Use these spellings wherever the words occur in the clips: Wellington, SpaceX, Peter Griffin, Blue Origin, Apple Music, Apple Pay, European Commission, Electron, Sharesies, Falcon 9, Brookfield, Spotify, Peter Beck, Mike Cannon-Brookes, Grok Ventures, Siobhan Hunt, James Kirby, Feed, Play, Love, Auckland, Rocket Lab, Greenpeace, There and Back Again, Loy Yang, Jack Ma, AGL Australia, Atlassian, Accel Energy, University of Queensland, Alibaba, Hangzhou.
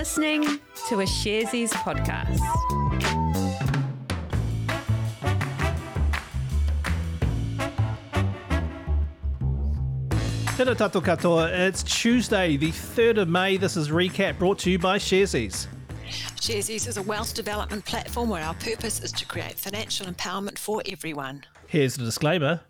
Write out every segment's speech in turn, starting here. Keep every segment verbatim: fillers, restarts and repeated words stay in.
listening to a Sharesies podcast. Tēnā tātou katoa. It's Tuesday, the third of May. This is Recap, brought to you by Sharesies. Sharesies is a wealth development platform where our purpose is to create financial empowerment for everyone. Here's the disclaimer.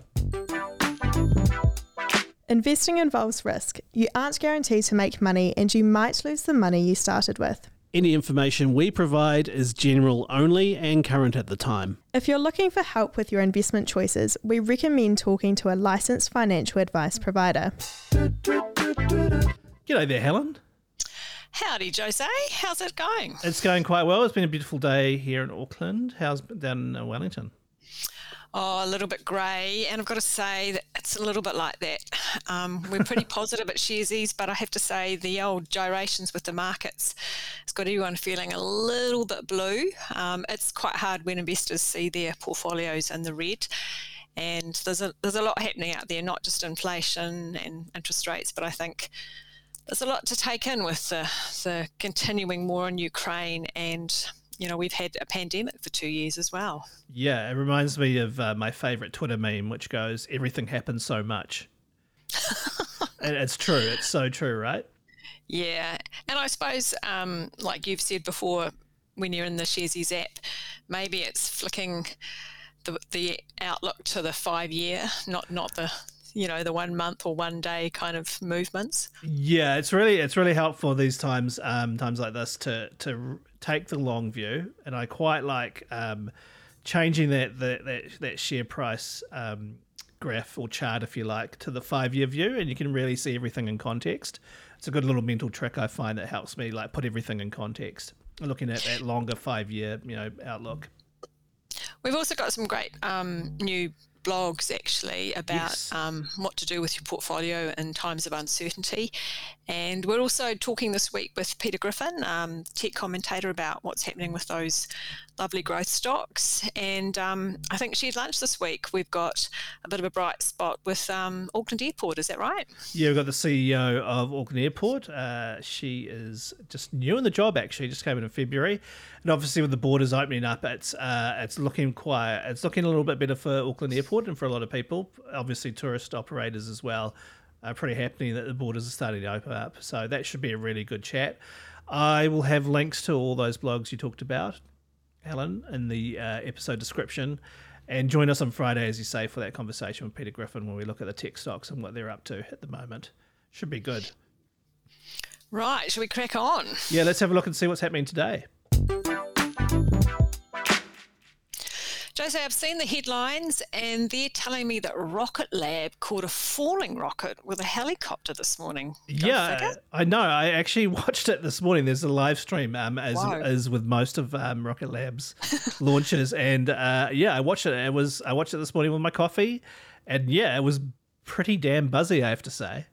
Investing involves risk. You aren't guaranteed to make money and you might lose the money you started with. Any information we provide is general only and current at the time. If you're looking for help with your investment choices, we recommend talking to a licensed financial advice provider. G'day there, Helen. Howdy, Jose. How's it going? It's going quite well. It's been a beautiful day here in Auckland. How's it down in Wellington? Oh, a little bit grey, and I've got to say that it's a little bit like that. Um, we're pretty positive at Sharesies, but I have to say the old gyrations with the markets, it's got everyone feeling a little bit blue. Um, it's quite hard when investors see their portfolios in the red, and there's a, there's a lot happening out there, not just inflation and interest rates, but I think there's a lot to take in with the, the continuing war in Ukraine and... You know, we've had a pandemic for two years as well. Yeah, it reminds me of uh, my favourite Twitter meme, which goes, everything happens so much. And it's true. It's so true, right? Yeah. And I suppose, um, like you've said before, when you're in the Sharesies app, maybe it's flicking the, the outlook to the five-year, not not the... you know, the one month or one day kind of movements. Yeah, it's really it's really helpful these times, um, times like this, to to take the long view. And I quite like um, changing that, that that that share price um, graph or chart, if you like, to the five-year view, and you can really see everything in context. It's a good little mental trick I find that helps me, like, put everything in context, looking at that longer five-year, you know, outlook. We've also got some great um, new blogs actually about yes. um, what to do with your portfolio in times of uncertainty, and we're also talking this week with Peter Griffin, um, tech commentator, about what's happening with those lovely growth stocks. And um, I think shared lunch this week we've got a bit of a bright spot with um, Auckland Airport, is that right? Yeah, we've got the C E O of Auckland Airport. Uh, she is just new in the job, actually just came in in February, and obviously with the borders opening up, it's uh, it's looking quiet it's looking a little bit better for Auckland Airport and for a lot of people, obviously tourist operators as well, are pretty happy that the borders are starting to open up. So that should be a really good chat. I will have links to all those blogs you talked about, Helen, in the uh, episode description. And join us on Friday, as you say, for that conversation with Peter Griffin when we look at the tech stocks and what they're up to at the moment. Should be good. Right, should we crack on? Yeah, let's have a look and see what's happening today. Jose, I've seen the headlines and they're telling me that Rocket Lab caught a falling rocket with a helicopter this morning. Go yeah, figure. I know. I actually watched it this morning. There's a live stream, um, as as with most of um, Rocket Lab's launches. And uh, yeah, I watched it. It was I watched it this morning with my coffee, and yeah, it was pretty damn buzzy, I have to say.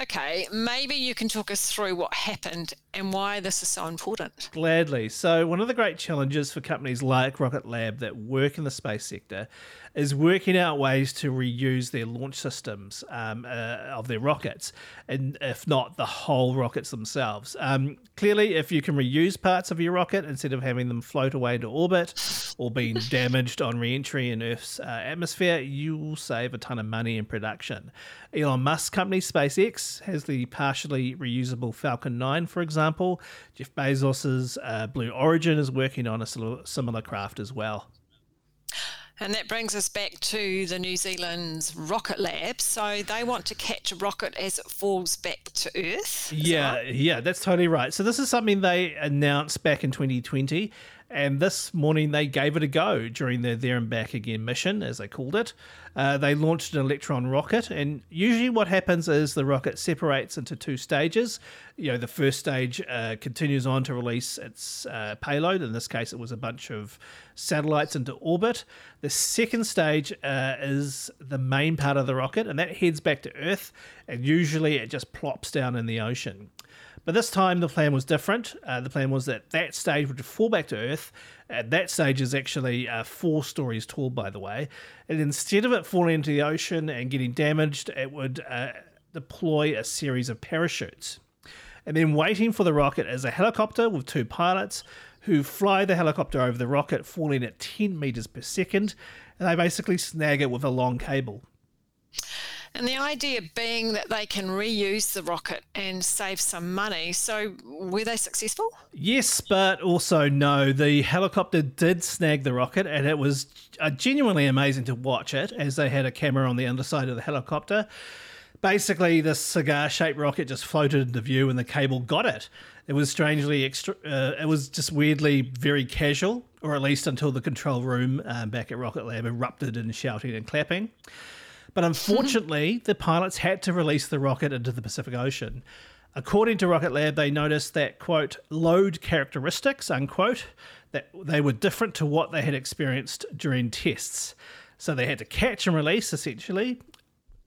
Okay, maybe you can talk us through what happened and why this is so important. Gladly. So one of the great challenges for companies like Rocket Lab that work in the space sector is working out ways to reuse their launch systems um, uh, of their rockets, and if not the whole rockets themselves. Um, clearly, if you can reuse parts of your rocket instead of having them float away into orbit or being damaged on re-entry in Earth's uh, atmosphere, you will save a ton of money in production. Elon Musk's company SpaceX has the partially reusable Falcon nine, for example. Jeff Bezos's uh, Blue Origin is working on a similar craft as well. And that brings us back to the New Zealand's Rocket Lab. So they want to catch a rocket as it falls back to Earth. Yeah, that right? yeah, that's totally right. So this is something they announced back in twenty twenty. And this morning they gave it a go during their There and Back Again mission, as they called it. Uh, they launched an Electron rocket, and usually what happens is the rocket separates into two stages. You know, the first stage uh, continues on to release its uh, payload. In this case, it was a bunch of satellites into orbit. The second stage uh, is the main part of the rocket, and that heads back to Earth, and usually it just plops down in the ocean. But this time the plan was different. Uh, the plan was that that stage would fall back to Earth. At that stage is actually uh, four stories tall, by the way. And instead of it falling into the ocean and getting damaged, it would uh, deploy a series of parachutes. and then waiting for the rocket is a helicopter with two pilots who fly the helicopter over the rocket, falling at ten meters per second, and they basically snag it with a long cable. And the idea being that they can reuse the rocket and save some money. So were they successful? Yes, but also no. The helicopter did snag the rocket, and it was genuinely amazing to watch it as they had a camera on the underside of the helicopter. Basically, this cigar-shaped rocket just floated into view and the cable got it. It was strangely extra, uh, it was just weirdly very casual, or at least until the control room um, back at Rocket Lab erupted in shouting and clapping. But unfortunately, the pilots had to release the rocket into the Pacific Ocean. According to Rocket Lab, they noticed that, quote, load characteristics, unquote, that they were different to what they had experienced during tests. So they had to catch and release, essentially.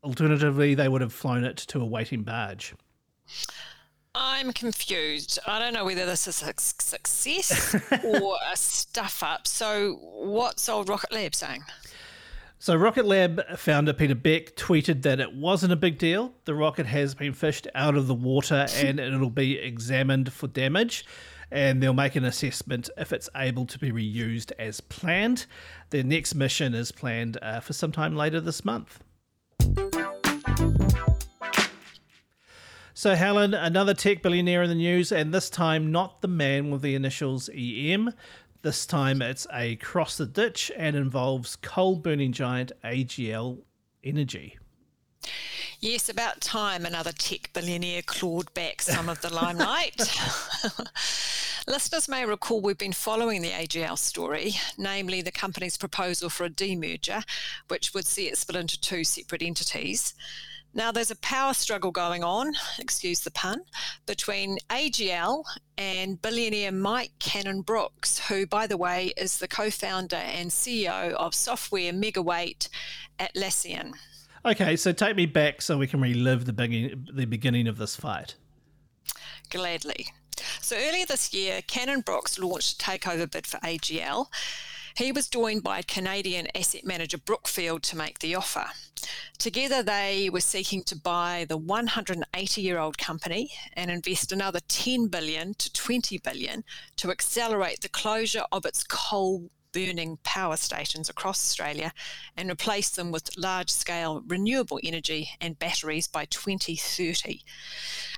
Alternatively, they would have flown it to a waiting barge. I'm confused. I don't know whether this is a success or a stuff-up. So what's old Rocket Lab saying? So Rocket Lab founder Peter Beck tweeted that it wasn't a big deal. The rocket has been fished out of the water and it'll be examined for damage, and they'll make an assessment if it's able to be reused as planned. Their next mission is planned uh, for sometime later this month. So Helen, another tech billionaire in the news, and this time not the man with the initials E M. This time it's a cross the ditch and involves coal-burning giant A G L Energy. Yes, about time another tech billionaire clawed back some of the limelight. Listeners may recall we've been following the A G L story, namely the company's proposal for a demerger, which would see it split into two separate entities. Now, there's a power struggle going on, excuse the pun, between A G L and billionaire Mike Cannon-Brookes, who, by the way, is the co-founder and C E O of software megaweight Atlassian. Okay, so take me back so we can relive the, begin- the beginning of this fight. Gladly. So earlier this year, Cannon-Brookes launched a takeover bid for A G L. He was joined by Canadian asset manager Brookfield to make the offer. Together they were seeking to buy the one hundred eighty-year-old company and invest another ten billion to twenty billion to accelerate the closure of its coal-burning power stations across Australia and replace them with large-scale renewable energy and batteries by twenty thirty.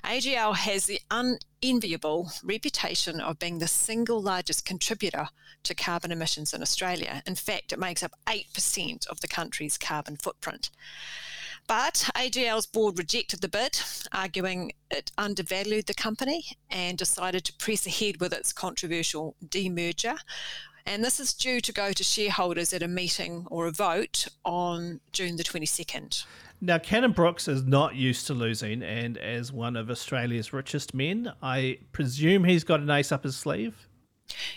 A G L has the unenviable reputation of being the single largest contributor to carbon emissions in Australia. In fact, it makes up eight percent of the country's carbon footprint. But A G L's board rejected the bid, arguing it undervalued the company, and decided to press ahead with its controversial demerger. And this is due to go to shareholders at a meeting or a vote on June the twenty-second. Now, Cannon-Brookes is not used to losing, and as one of Australia's richest men, I presume he's got an ace up his sleeve.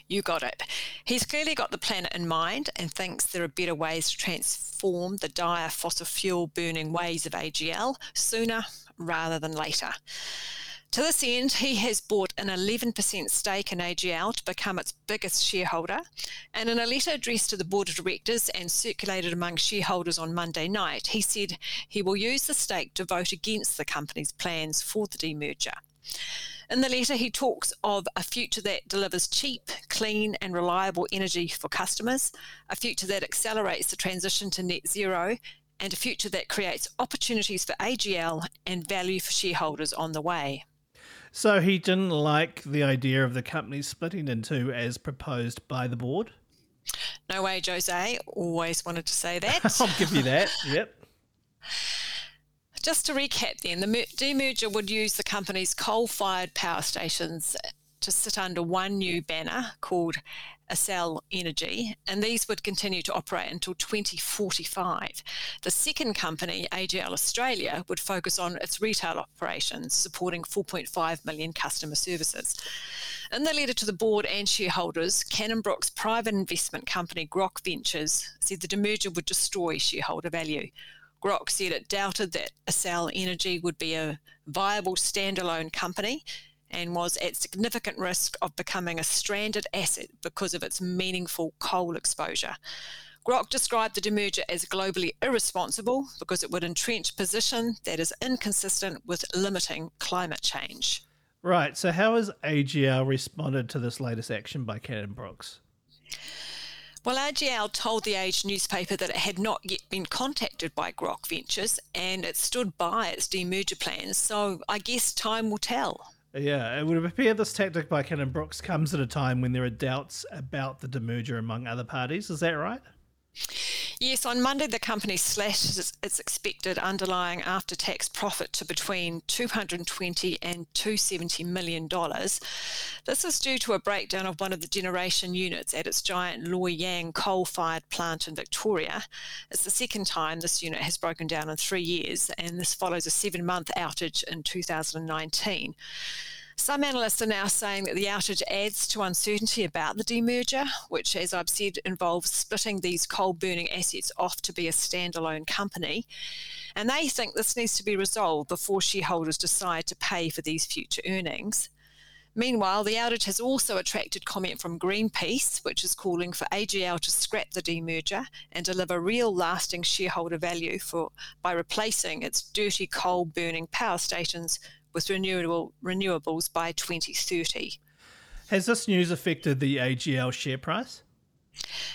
You got it. He's clearly got the planet in mind and thinks there are better ways to transform the dire fossil fuel burning ways of A G L sooner rather than later. To this end, he has bought an eleven percent stake in A G L to become its biggest shareholder, and in a letter addressed to the board of directors and circulated among shareholders on Monday night, he said he will use the stake to vote against the company's plans for the demerger. In the letter, he talks of a future that delivers cheap, clean and reliable energy for customers, a future that accelerates the transition to net zero, and a future that creates opportunities for A G L and value for shareholders on the way. So he didn't like the idea of the company splitting in two as proposed by the board? No way, Jose. Always wanted to say that. I'll give you that, yep. Just to recap then, the demerger would use the company's coal-fired power stations to sit under one new banner called Accel Energy, and these would continue to operate until twenty forty-five. The second company, A G L Australia, would focus on its retail operations, supporting four point five million customer services. In the letter to the board and shareholders, Cannon-Brookes' private investment company Grok Ventures said the demerger would destroy shareholder value. Grok said it doubted that Accel Energy would be a viable standalone company and was at significant risk of becoming a stranded asset because of its meaningful coal exposure. Grok described the demerger as globally irresponsible because it would entrench a position that is inconsistent with limiting climate change. Right. So how has A G L responded to this latest action by Cannon-Brookes? Well, A G L told The Age newspaper that it had not yet been contacted by Grok Ventures and it stood by its demerger plans. So I guess time will tell. Yeah, it would appear this tactic by Cannon-Brookes comes at a time when there are doubts about the demerger among other parties. Is that right? Yes, on Monday the company slashed its expected underlying after-tax profit to between two hundred twenty and two hundred seventy million dollars. This is due to a breakdown of one of the generation units at its giant Loy Yang coal-fired plant in Victoria. It's the second time this unit has broken down in three years, and this follows a seven-month outage in two thousand nineteen. Some analysts are now saying that the outage adds to uncertainty about the demerger, which, as I've said, involves splitting these coal-burning assets off to be a standalone company. And they think this needs to be resolved before shareholders decide to pay for these future earnings. Meanwhile, the outage has also attracted comment from Greenpeace, which is calling for A G L to scrap the demerger and deliver real lasting shareholder value for by replacing its dirty coal-burning power stations with renewable renewables by twenty thirty. Has this news affected the A G L share price?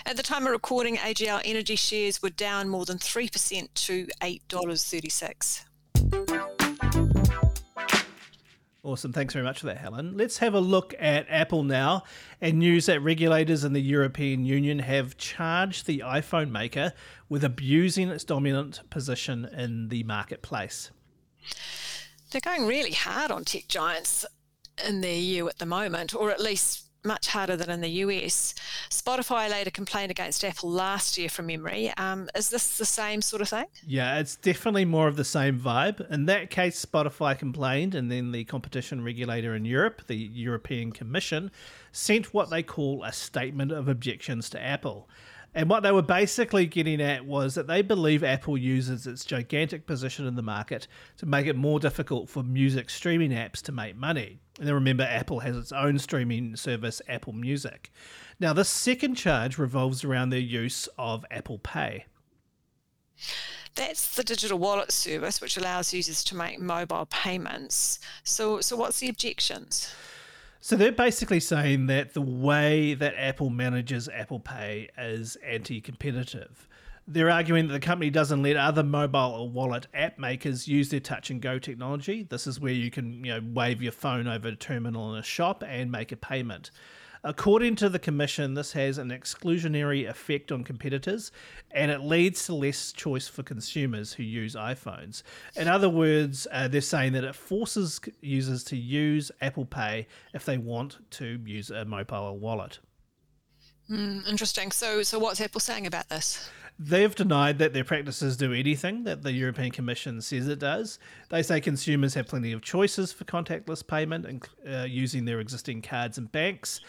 At the time of recording, A G L Energy shares were down more than three percent to eight dollars thirty-six. Awesome. Thanks very much for that, Helen. Let's have a look at Apple now and news that regulators in the European Union have charged the iPhone maker with abusing its dominant position in the marketplace. They're going really hard on tech giants in the E U at the moment, or at least much harder than in the U S. Spotify laid a complaint against Apple last year from memory. Um, is this the same sort of thing? Yeah, it's definitely more of the same vibe. In that case, Spotify complained, and then the competition regulator in Europe, the European Commission, sent what they call a statement of objections to Apple. And what they were basically getting at was that they believe Apple uses its gigantic position in the market to make it more difficult for music streaming apps to make money. And then remember, Apple has its own streaming service, Apple Music. Now, this second charge revolves around their use of Apple Pay. That's the digital wallet service, which allows users to make mobile payments. So, so what's the objections? So they're basically saying that the way that Apple manages Apple Pay is anti-competitive. They're arguing that the company doesn't let other mobile or wallet app makers use their touch-and-go technology. This is where you can, you know, wave your phone over a terminal in a shop and make a payment. According to the Commission, this has an exclusionary effect on competitors, and it leads to less choice for consumers who use iPhones. In other words, uh, they're saying that it forces users to use Apple Pay if they want to use a mobile wallet. Mm, interesting. So, so what's Apple saying about this? They've denied that their practices do anything that the European Commission says it does. They say consumers have plenty of choices for contactless payment and uh, using their existing cards and banks.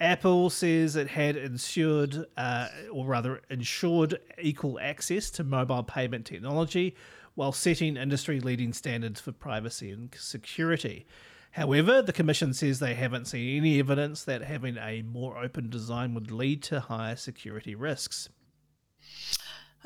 Apple says it had ensured, uh, or rather ensured equal access to mobile payment technology while setting industry-leading standards for privacy and security. However, the Commission says they haven't seen any evidence that having a more open design would lead to higher security risks.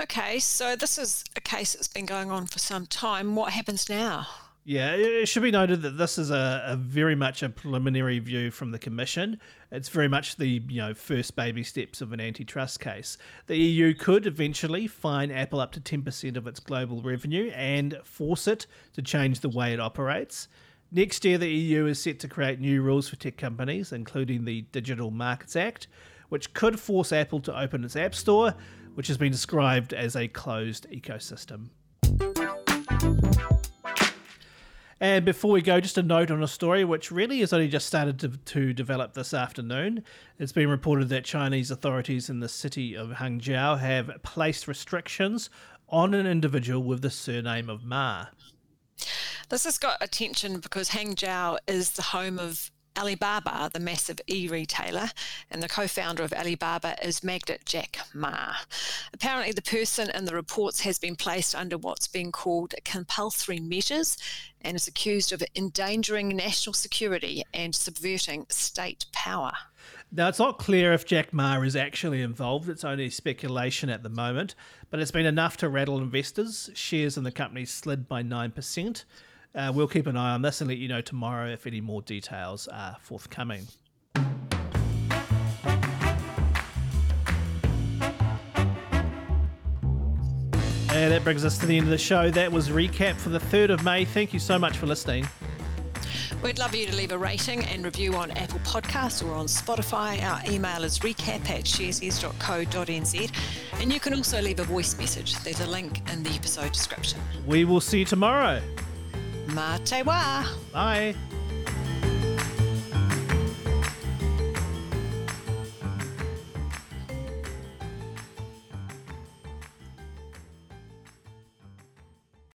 Okay, so this is a case that's been going on for some time. What happens now? Yeah, it should be noted that this is a, a very much a preliminary view from the Commission. It's very much the, you know, first baby steps of an antitrust case. The E U could eventually fine Apple up to ten percent of its global revenue and force it to change the way it operates. Next year, the E U is set to create new rules for tech companies, including the Digital Markets Act, which could force Apple to open its App Store, which has been described as a closed ecosystem. And before we go, just a note on a story which really has only just started to, to develop this afternoon. It's been reported that Chinese authorities in the city of Hangzhou have placed restrictions on an individual with the surname of Ma. This has got attention because Hangzhou is the home of Alibaba, the massive e-retailer, and the co-founder of Alibaba is magnate Jack Ma. Apparently, the person in the reports has been placed under what's being called compulsory measures and is accused of endangering national security and subverting state power. Now, it's not clear if Jack Ma is actually involved. It's only speculation at the moment, but it's been enough to rattle investors. Shares in the company slid by nine percent. Uh, we'll keep an eye on this and let you know tomorrow if any more details are forthcoming. And that brings us to the end of the show. That was Recap for the third of May. Thank you so much for listening. We'd love you to leave a rating and review on Apple Podcasts or on Spotify. Our email is recap at sharesies dot co dot n z. And you can also leave a voice message. There's a link in the episode description. We will see you tomorrow. Ma te wa. Bye.